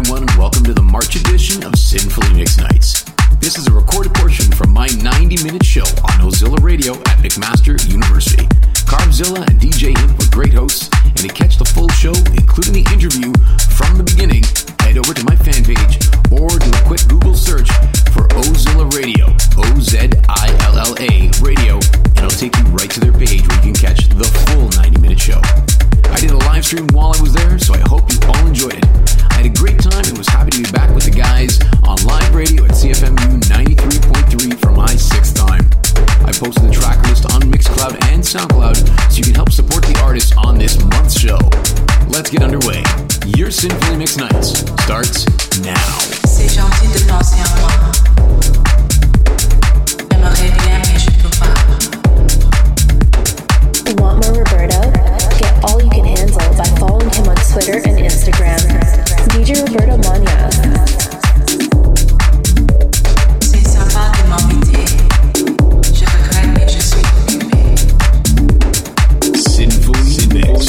everyone, and welcome to the March edition of Sinfully Mixed Nights. This is a recorded portion from my 90-minute show on Ozilla Radio at McMaster University. Carbzilla and DJ Imp were great hosts, and to catch the full show, including the interview from the beginning, head over to my fan page or do a quick Google search for Ozilla Radio, O-Z-I-L-L-A Radio, and it'll take you right to their page where you can catch the full 90-minute show. I did a live stream while I was there, so I hope you all enjoyed it. I had a great time and was happy to be back with the guys on live radio at CFMU 93.3 for my sixth time. I posted the track list on Mixcloud and SoundCloud, so you can help support the artists on this month's show. Let's get underway. Your Sinfully Mixed Nights starts now. C'est gentil de penser à moi. J'aimerais bien, mais je peux pas. Want more Roberto? Get all you can handle by following him on Twitter and Instagram. DJ Roberto Manias. C'est sympa de m'inviter. Je regrette, mais je suis occupée. Sinfully Mixed.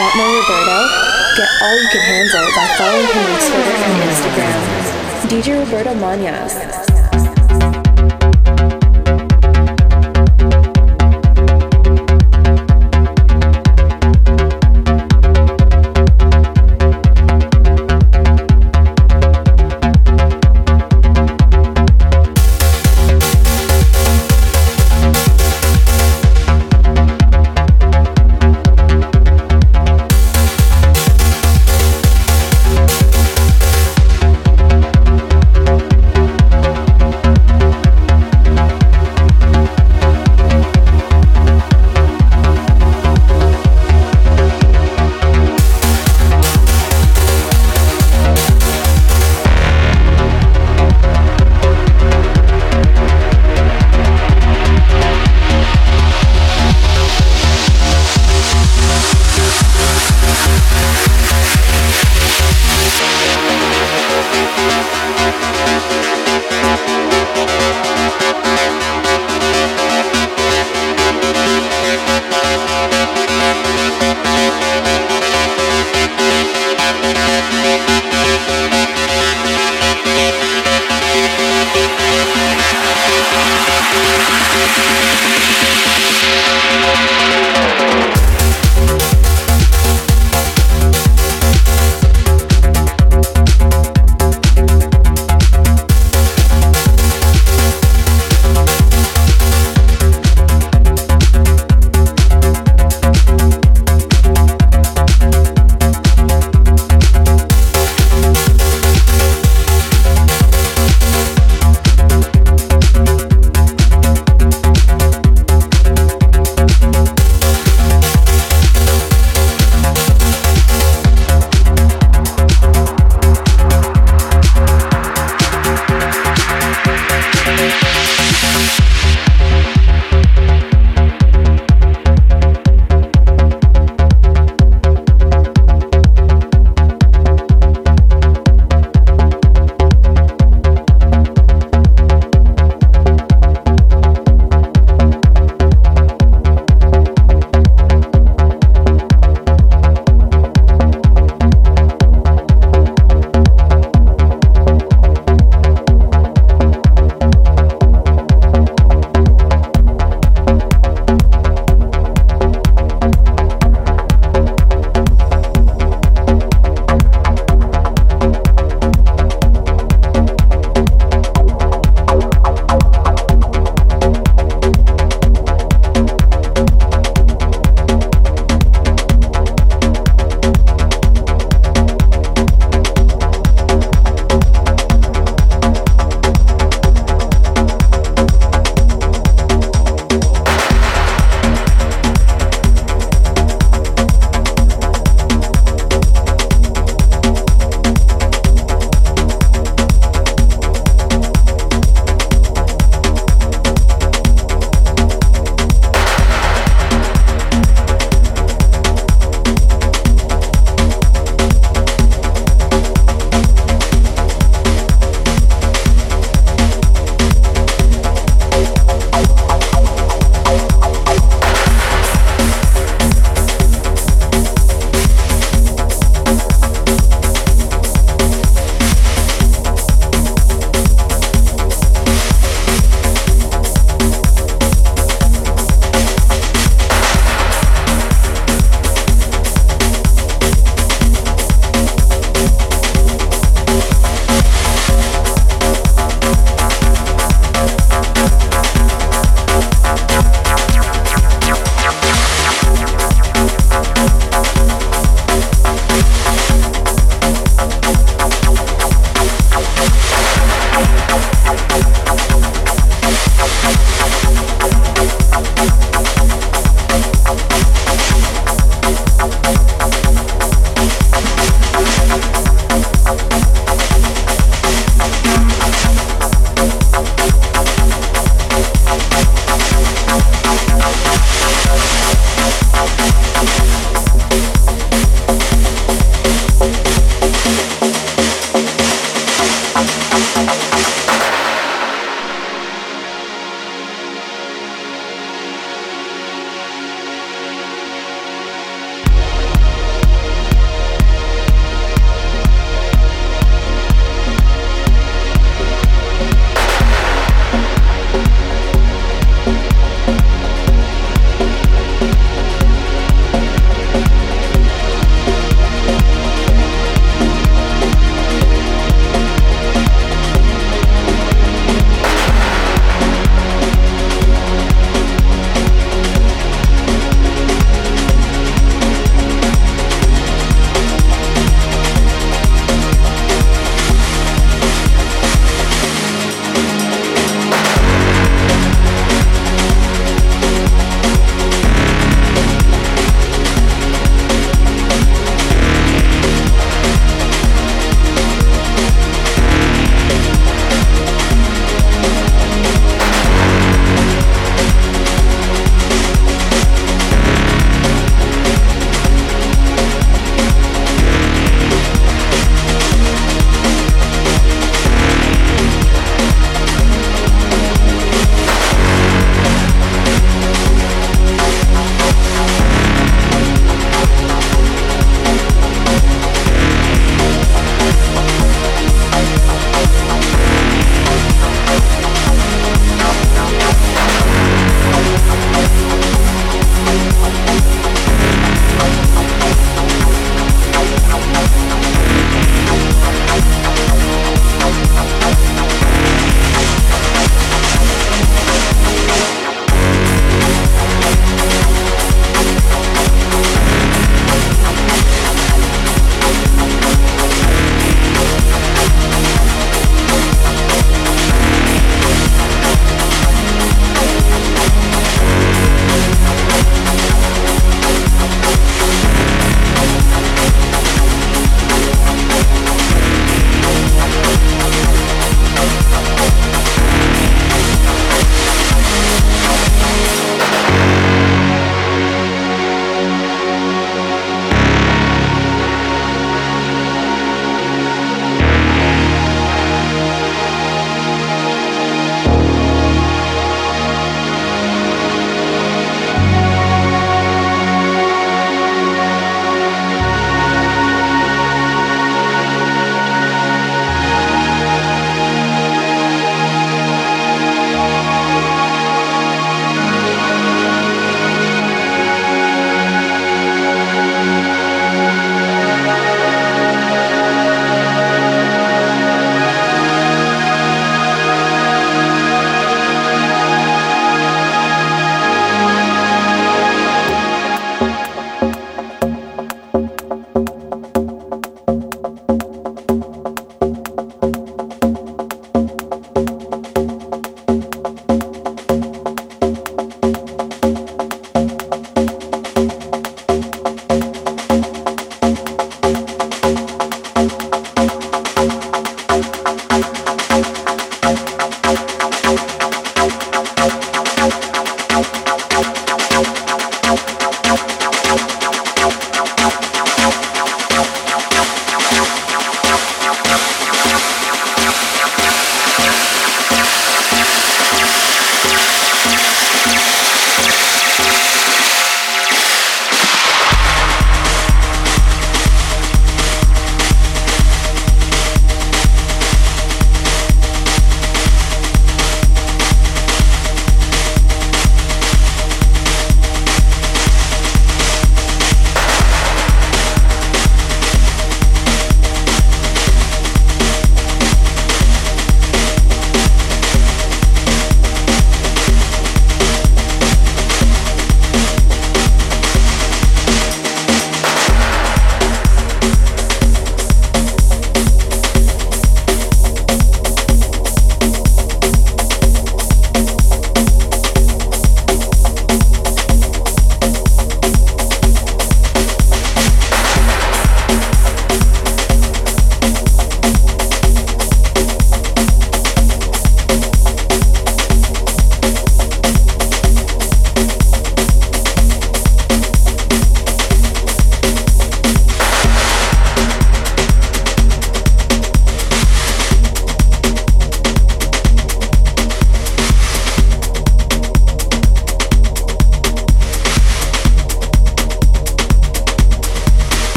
want more Roberto? Get all you can handle by following him on Twitter and Instagram. DJ Roberto Manias.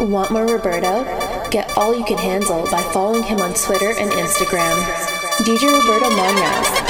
Want more Roberto? Get all you can handle by following him on Twitter and Instagram. DJ Roberto Manias.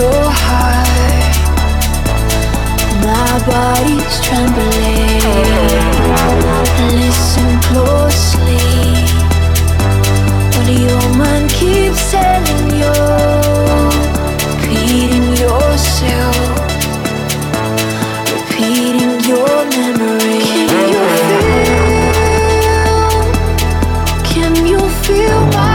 so high, my body's trembling. Listen closely, what your mind keeps telling you, repeating yourself, repeating your memory. Can you feel my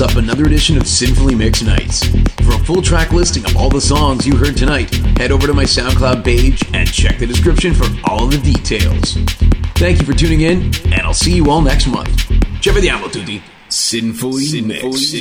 up another edition of Sinfully Mixed Nights. For a full track listing of all the songs you heard tonight, head over to my SoundCloud page and check the description for all the details. Thank you for tuning in, and I'll see you all next month. Ci vediamo tutti. Sinfully Mixed.